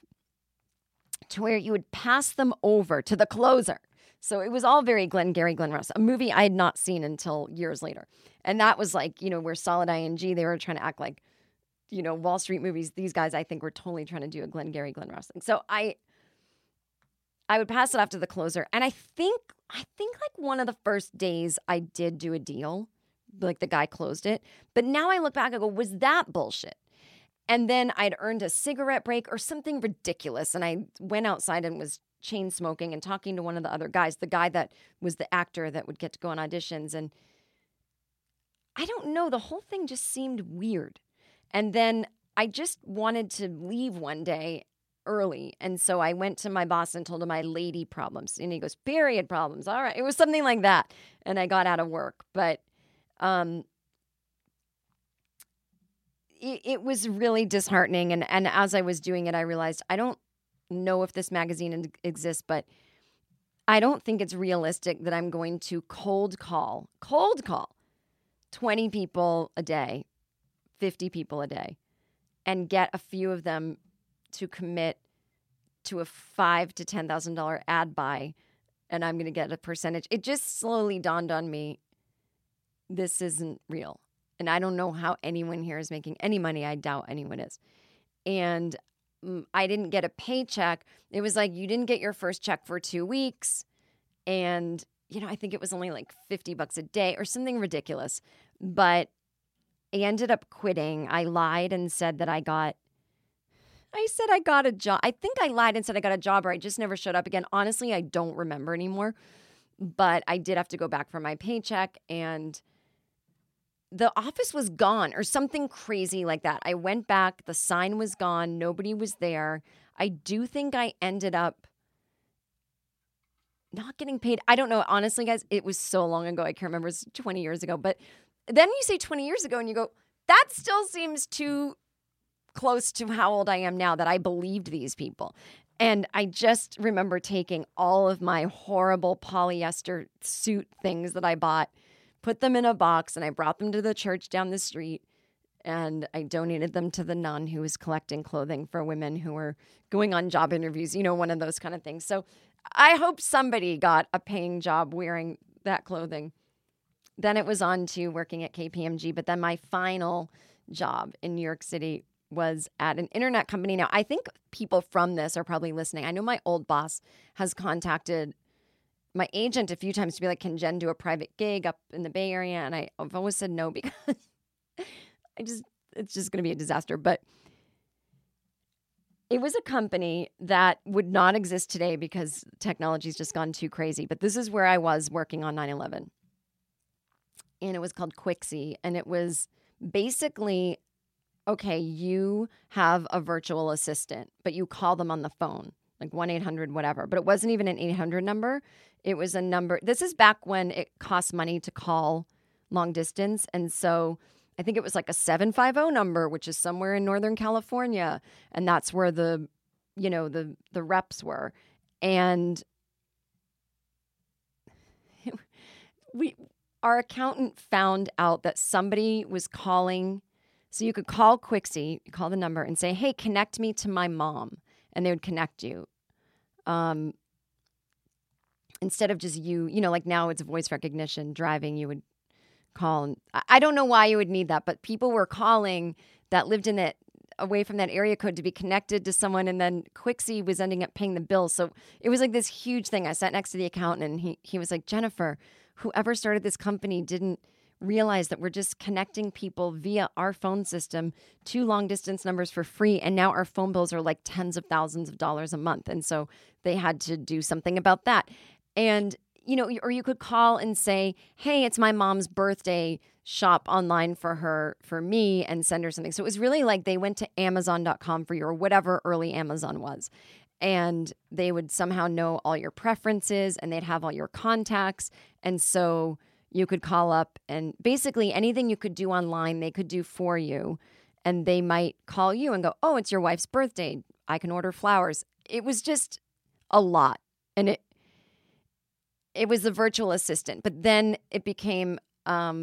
to where you would pass them over to the closer. So it was all very Glengarry Glen Ross, a movie I had not seen until years later. And that was like, you know, where Solid ING, they were trying to act like, you know, Wall Street movies. These guys, I think, were totally trying to do a Glengarry Glen Ross thing. So I would pass it off to the closer. And I think like one of the first days I did do a deal, like the guy closed it. But now I look back, I go, was that bullshit? And then I'd earned a cigarette break or something ridiculous. And I went outside and was chain smoking and talking to one of the other guys, the guy that was the actor that would get to go on auditions. And I don't know, the whole thing just seemed weird. And then I just wanted to leave one day early. And so I went to my boss and told him my lady problems. And he goes, period problems. All right. It was something like that. And I got out of work. But it was really disheartening. And as I was doing it, I realized I don't know if this magazine exists, but I don't think it's realistic that I'm going to cold call 20 people a day, 50 people a day, and get a few of them to commit to a $5,000 to $10,000 ad buy, and I'm going to get a percentage. It just slowly dawned on me, this isn't real. And I don't know how anyone here is making any money. I doubt anyone is. And I didn't get a paycheck. It was like, you didn't get your first check for 2 weeks. And, I think it was only like $50 a day or something ridiculous. But I ended up quitting. I lied and said that I got a job. I think I lied and said I got a job, or I just never showed up again. Honestly, I don't remember anymore. But I did have to go back for my paycheck, and the office was gone or something crazy like that. I went back. The sign was gone. Nobody was there. I do think I ended up not getting paid. I don't know. Honestly, guys, it was so long ago. I can't remember. It was 20 years ago. But then you say 20 years ago and you go, that still seems too close to how old I am now, that I believed these people. And I just remember taking all of my horrible polyester suit things that I bought, put them in a box, and I brought them to the church down the street, and I donated them to the nun who was collecting clothing for women who were going on job interviews, one of those kind of things. So I hope somebody got a paying job wearing that clothing. Then it was on to working at KPMG, but then my final job in New York City was at an internet company. Now, I think people from this are probably listening. I know my old boss has contacted my agent a few times to be like, can Jen do a private gig up in the Bay Area? And I've always said no, because it's just going to be a disaster. But it was a company that would not exist today because technology's just gone too crazy. But this is where I was working on 9/11. And it was called Quixie. And it was basically, okay, you have a virtual assistant, but you call them on the phone, like 1-800 whatever. But it wasn't even an 800 number. It was a number. This is back when it cost money to call long distance. And so I think it was like a 750 number, which is somewhere in Northern California. And that's where the reps were. And our accountant found out that somebody was calling. So you could call Quixie, call the number and say, hey, connect me to my mom. And they would connect you. Instead of just like now it's voice recognition driving, you would call. And I don't know why you would need that, but people were calling that lived in it away from that area code to be connected to someone. And then Quixie was ending up paying the bill. So it was like this huge thing. I sat next to the accountant and he was like, Jennifer, whoever started this company didn't realize that we're just connecting people via our phone system to long distance numbers for free. And now our phone bills are like tens of thousands of dollars a month. And so they had to do something about that. And, or you could call and say, hey, it's my mom's birthday, shop online for her, for me, and send her something. So it was really like they went to Amazon.com for you, or whatever early Amazon was. And they would somehow know all your preferences and they'd have all your contacts. And so you could call up, and basically anything you could do online, they could do for you. And they might call you and go, oh, it's your wife's birthday, I can order flowers. It was just a lot. And it was the virtual assistant. But then it became a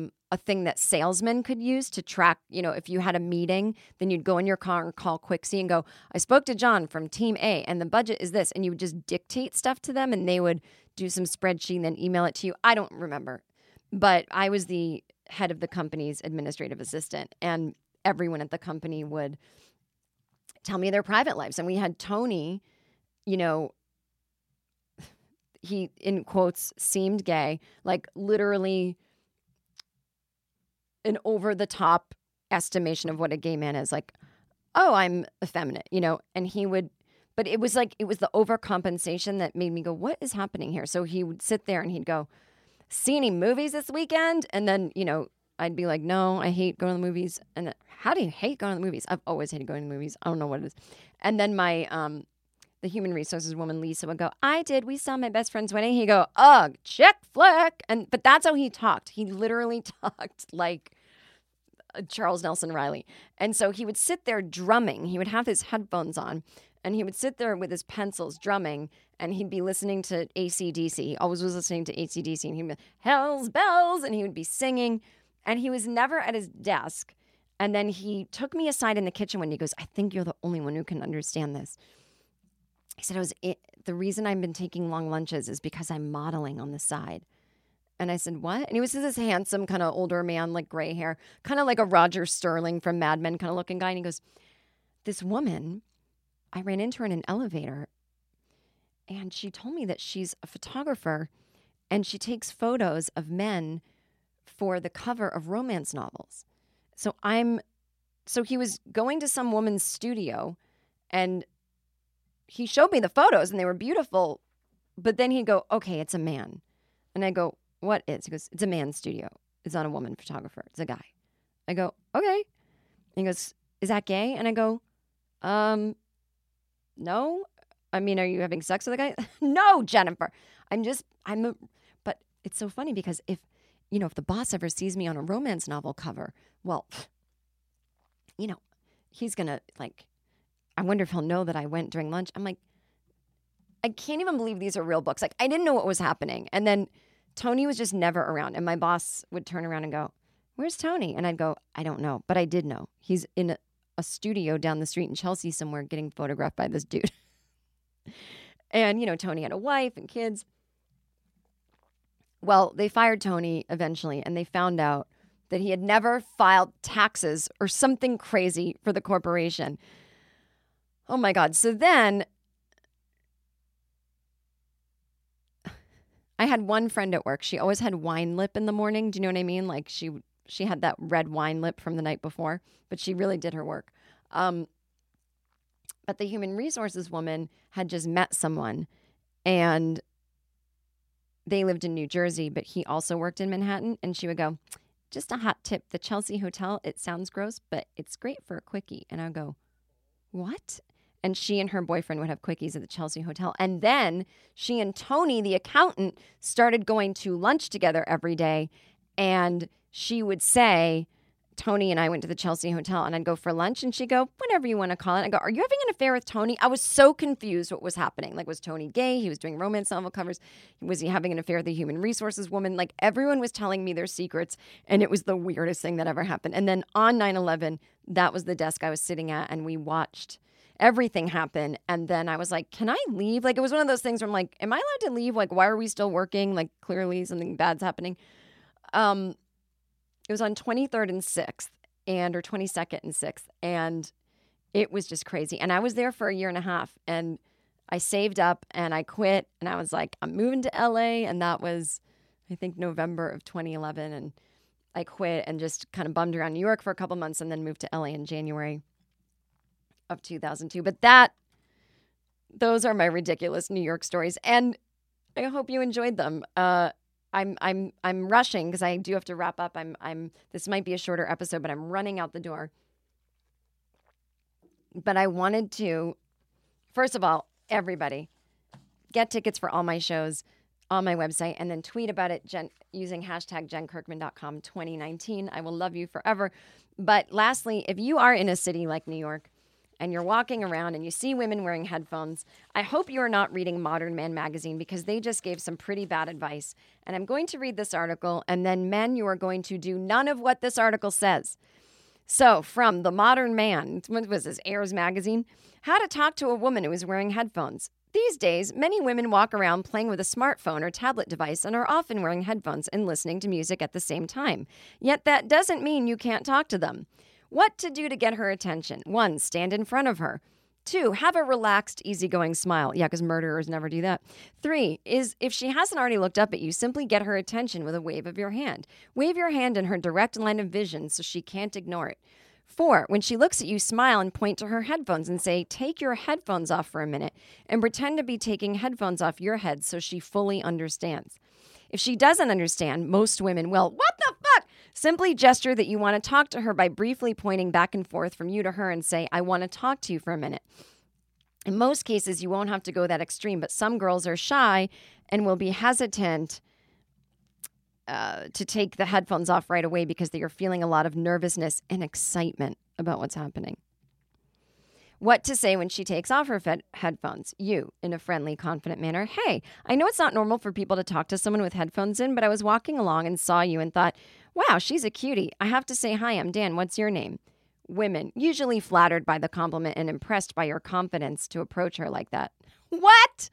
thing that salesmen could use to track, if you had a meeting, then you'd go in your car and call Quixie and go, I spoke to John from Team A and the budget is this. And you would just dictate stuff to them and they would do some spreadsheet and then email it to you. I don't remember. But I was the head of the company's administrative assistant, and everyone at the company would tell me their private lives. And we had Tony, he, in quotes, seemed gay, like literally an over-the-top estimation of what a gay man is. Like, oh, I'm effeminate, and he would But it was like, it was the overcompensation that made me go, what is happening here? So he would sit there and he'd go, see any movies this weekend? And then, you know, I'd be like, no, I hate going to the movies. And then, how do you hate going to the movies? I've always hated going to the movies. I don't know what it is. And then my, the human resources woman, Lisa, would go, I did. We saw My Best Friend's Wedding. He'd go, ugh, chick flick. But that's how he talked. He literally talked like Charles Nelson Riley. And so he would sit there drumming. He would have his headphones on. And he would sit there with his pencils drumming, and he'd be listening to AC/DC. He always was listening to AC/DC, and he'd be, Hell's Bells, and he would be singing. And he was never at his desk. And then he took me aside in the kitchen when he goes, I think you're the only one who can understand this. He said, the reason I've been taking long lunches is because I'm modeling on the side. And I said, what? And he was this handsome kind of older man, like gray hair, kind of like a Roger Sterling from Mad Men kind of looking guy. And he goes, this woman, I ran into her in an elevator, and she told me that she's a photographer and she takes photos of men for the cover of romance novels. So he was going to some woman's studio, and he showed me the photos and they were beautiful, but then he'd go, okay, it's a man. And I go, what is? He goes, it's a man's studio. It's not a woman photographer. It's a guy. I go, okay. And he goes, is that gay? And I go, no, I mean, are you having sex with a guy? No, Jennifer. But it's so funny because if the boss ever sees me on a romance novel cover, well, he's going to I wonder if he'll know that I went during lunch. I'm like, I can't even believe these are real books. Like, I didn't know what was happening. And then Tony was just never around. And my boss would turn around and go, where's Tony? And I'd go, I don't know. But I did know. He's in a studio down the street in Chelsea somewhere getting photographed by this dude. And, Tony had a wife and kids. Well, they fired Tony eventually, and they found out that he had never filed taxes or something crazy for the corporation. Oh, my God. So then I had one friend at work. She always had wine lip in the morning. Do you know what I mean? Like, she had that red wine lip from the night before, but she really did her work. But the human resources woman had just met someone, and they lived in New Jersey, but he also worked in Manhattan. And she would go, just a hot tip, the Chelsea Hotel, it sounds gross, but it's great for a quickie. And I'd go, what? And she and her boyfriend would have quickies at the Chelsea Hotel. And then she and Tony, the accountant, started going to lunch together every day. And she would say, Tony and I went to the Chelsea Hotel, and I'd go for lunch, and she'd go, whatever you want to call it. I'd go, are you having an affair with Tony? I was so confused what was happening. Like, was Tony gay? He was doing romance novel covers. Was he having an affair with the human resources woman? Like, everyone was telling me their secrets, and it was the weirdest thing that ever happened. And then on 9/11, that was the desk I was sitting at, and we watched everything happen. And then I was like, can I leave? Like, it was one of those things where I'm like, am I allowed to leave? Like, why are we still working? Like, clearly something bad's happening. It was on 23rd and 6th, or 22nd and 6th, and it was just crazy. And I was there for a year and a half, and I saved up, and I quit, and I was like, I'm moving to LA, and that was, I think, November of 2011, and I quit and just kind of bummed around New York for a couple months and then moved to LA in January of 2002. But those are my ridiculous New York stories, and I hope you enjoyed them. I'm rushing because I do have to wrap up. This might be a shorter episode, but I'm running out the door. But I wanted to, first of all, everybody, get tickets for all my shows on my website and then tweet about it using hashtag jenkirkman.com 2019. I will love you forever. But lastly, if you are in a city like New York and you're walking around and you see women wearing headphones, I hope you are not reading Modern Man magazine because they just gave some pretty bad advice. And I'm going to read this article, and then men, you are going to do none of what this article says. So from the Modern Man, what was this, Ayers Magazine? How to talk to a woman who is wearing headphones. These days, many women walk around playing with a smartphone or tablet device and are often wearing headphones and listening to music at the same time. Yet that doesn't mean you can't talk to them. What to do to get her attention? 1, stand in front of her. 2, have a relaxed, easygoing smile. Yeah, because murderers never do that. 3, is if she hasn't already looked up at you, simply get her attention with a wave of your hand. Wave your hand in her direct line of vision so she can't ignore it. 4, when she looks at you, smile and point to her headphones and say, take your headphones off for a minute and pretend to be taking headphones off your head so she fully understands. If she doesn't understand, most women will, what the fuck? Simply gesture that you want to talk to her by briefly pointing back and forth from you to her and say, I want to talk to you for a minute. In most cases, you won't have to go that extreme, but some girls are shy and will be hesitant to take the headphones off right away because they are feeling a lot of nervousness and excitement about what's happening. What to say when she takes off her headphones? You, in a friendly, confident manner. Hey, I know it's not normal for people to talk to someone with headphones in, but I was walking along and saw you and thought, wow, she's a cutie. I have to say hi, I'm Dan. What's your name? Women, usually flattered by the compliment and impressed by your confidence to approach her like that. What?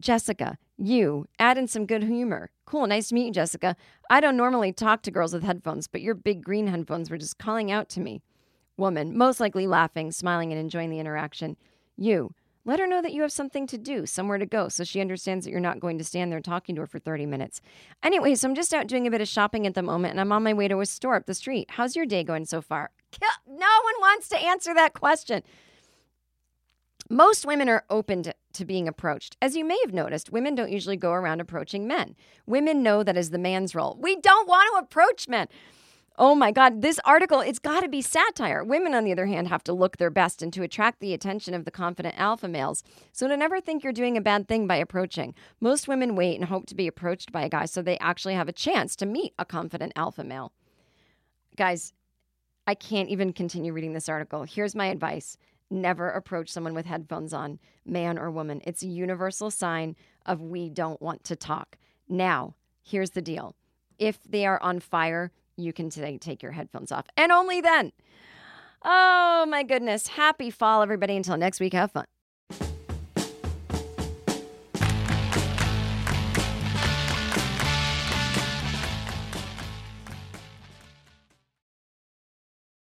Jessica, you, add in some good humor. Cool, nice to meet you, Jessica. I don't normally talk to girls with headphones, but your big green headphones were just calling out to me. Woman, most likely laughing, smiling, and enjoying the interaction. You, let her know that you have something to do, somewhere to go, so she understands that you're not going to stand there talking to her for 30 minutes. Anyway, so I'm just out doing a bit of shopping at the moment, and I'm on my way to a store up the street. How's your day going so far? No one wants to answer that question. Most women are open to being approached. As you may have noticed, women don't usually go around approaching men. Women know that is the man's role. We don't want to approach men. Oh my God, this article, it's got to be satire. Women, on the other hand, have to look their best and to attract the attention of the confident alpha males. So to never think you're doing a bad thing by approaching. Most women wait and hope to be approached by a guy so they actually have a chance to meet a confident alpha male. Guys, I can't even continue reading this article. Here's my advice. Never approach someone with headphones on, man or woman. It's a universal sign of we don't want to talk. Now, here's the deal. If they are on fire, you can take your headphones off. And only then. Oh, my goodness. Happy fall, everybody. Until next week, have fun.